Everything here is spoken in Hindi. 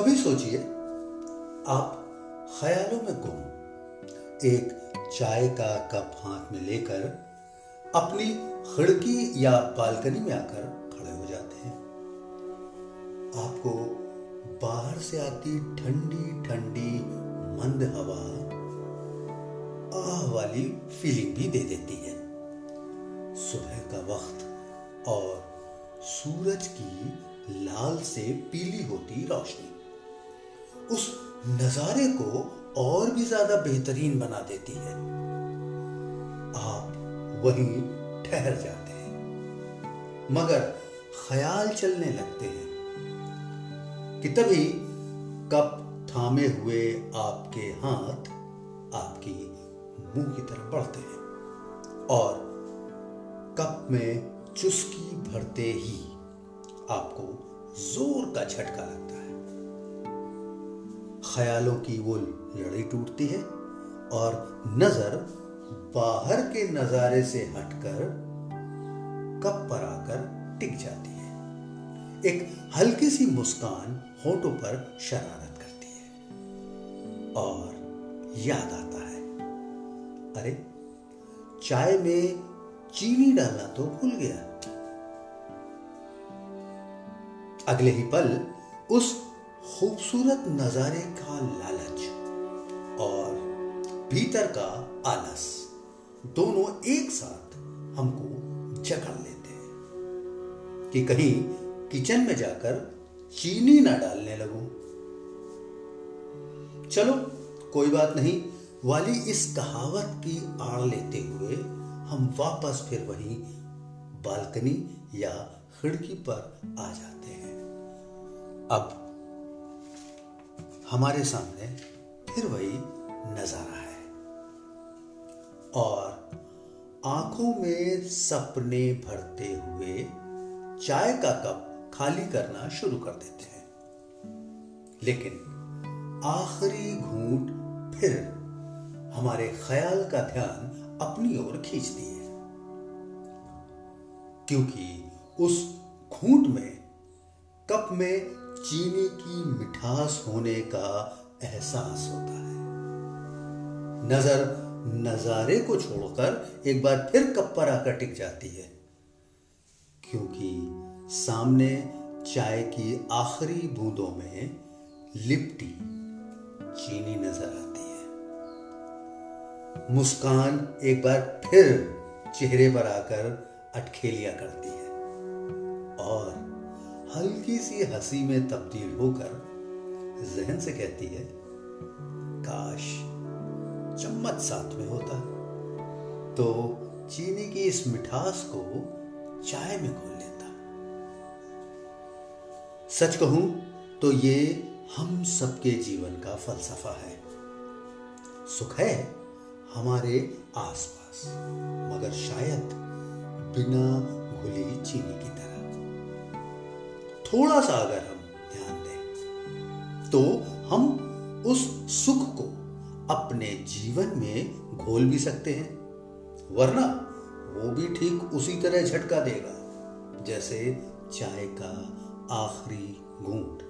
कभी सोचिए आप ख्यालों में गुम, एक चाय का कप हाथ में लेकर अपनी खिड़की या बालकनी में आकर खड़े हो जाते हैं। आपको बाहर से आती ठंडी ठंडी मंद हवा आह वाली फीलिंग भी दे देती है। सुबह का वक्त और सूरज की लाल से पीली होती रोशनी उस नजारे को और भी ज्यादा बेहतरीन बना देती है। आप वहीं ठहर जाते हैं, मगर ख्याल चलने लगते हैं कि तभी कप थामे हुए आपके हाथ आपकी मुंह की तरफ बढ़ते हैं और कप में चुस्की भरते ही आपको जोर का झटका लगता है। ख्यालों की वो लड़ी टूटती है और नजर बाहर के नजारे से हटकर कप पर आकर टिक जाती है। एक हल्की सी मुस्कान होठों पर शरारत करती है और याद आता है, अरे चाय में चीनी डालना तो भूल गया। अगले ही पल उस खूबसूरत नजारे का लालच और भीतर का आलस दोनों एक साथ हमको जकड़ लेते हैं कि कहीं किचन में जाकर चीनी ना डालने लगूं। चलो कोई बात नहीं वाली इस कहावत की आड़ लेते हुए हम वापस फिर वही बालकनी या खिड़की पर आ जाते हैं। अब हमारे सामने फिर वही नजारा है और आंखों में सपने भरते हुए चाय का कप खाली करना शुरू कर देते हैं, लेकिन आखिरी घूंट फिर हमारे ख्याल का ध्यान अपनी ओर खींचती है, क्योंकि उस घूंट में कप में चीनी की मिठास होने का एहसास होता है। नजर नजारे को छोड़कर एक बार फिर कप पर आकर टिक जाती है, क्योंकि सामने चाय की आखिरी बूंदों में लिपटी चीनी नजर आती है। मुस्कान एक बार फिर चेहरे पर आकर अटखेलियां करती है और हल्की सी हंसी में तब्दील होकर जहन से कहती है, काश चम्मच साथ में होता तो चीनी की इस मिठास को चाय में घोल लेता। सच कहूं तो ये हम सबके जीवन का फलसफा है। सुख है हमारे आसपास, मगर शायद बिना घुली चीनी की तरह। थोड़ा सा अगर हम ध्यान दें तो हम उस सुख को अपने जीवन में घोल भी सकते हैं, वरना वो भी ठीक उसी तरह झटका देगा जैसे चाय का आखिरी घूंट।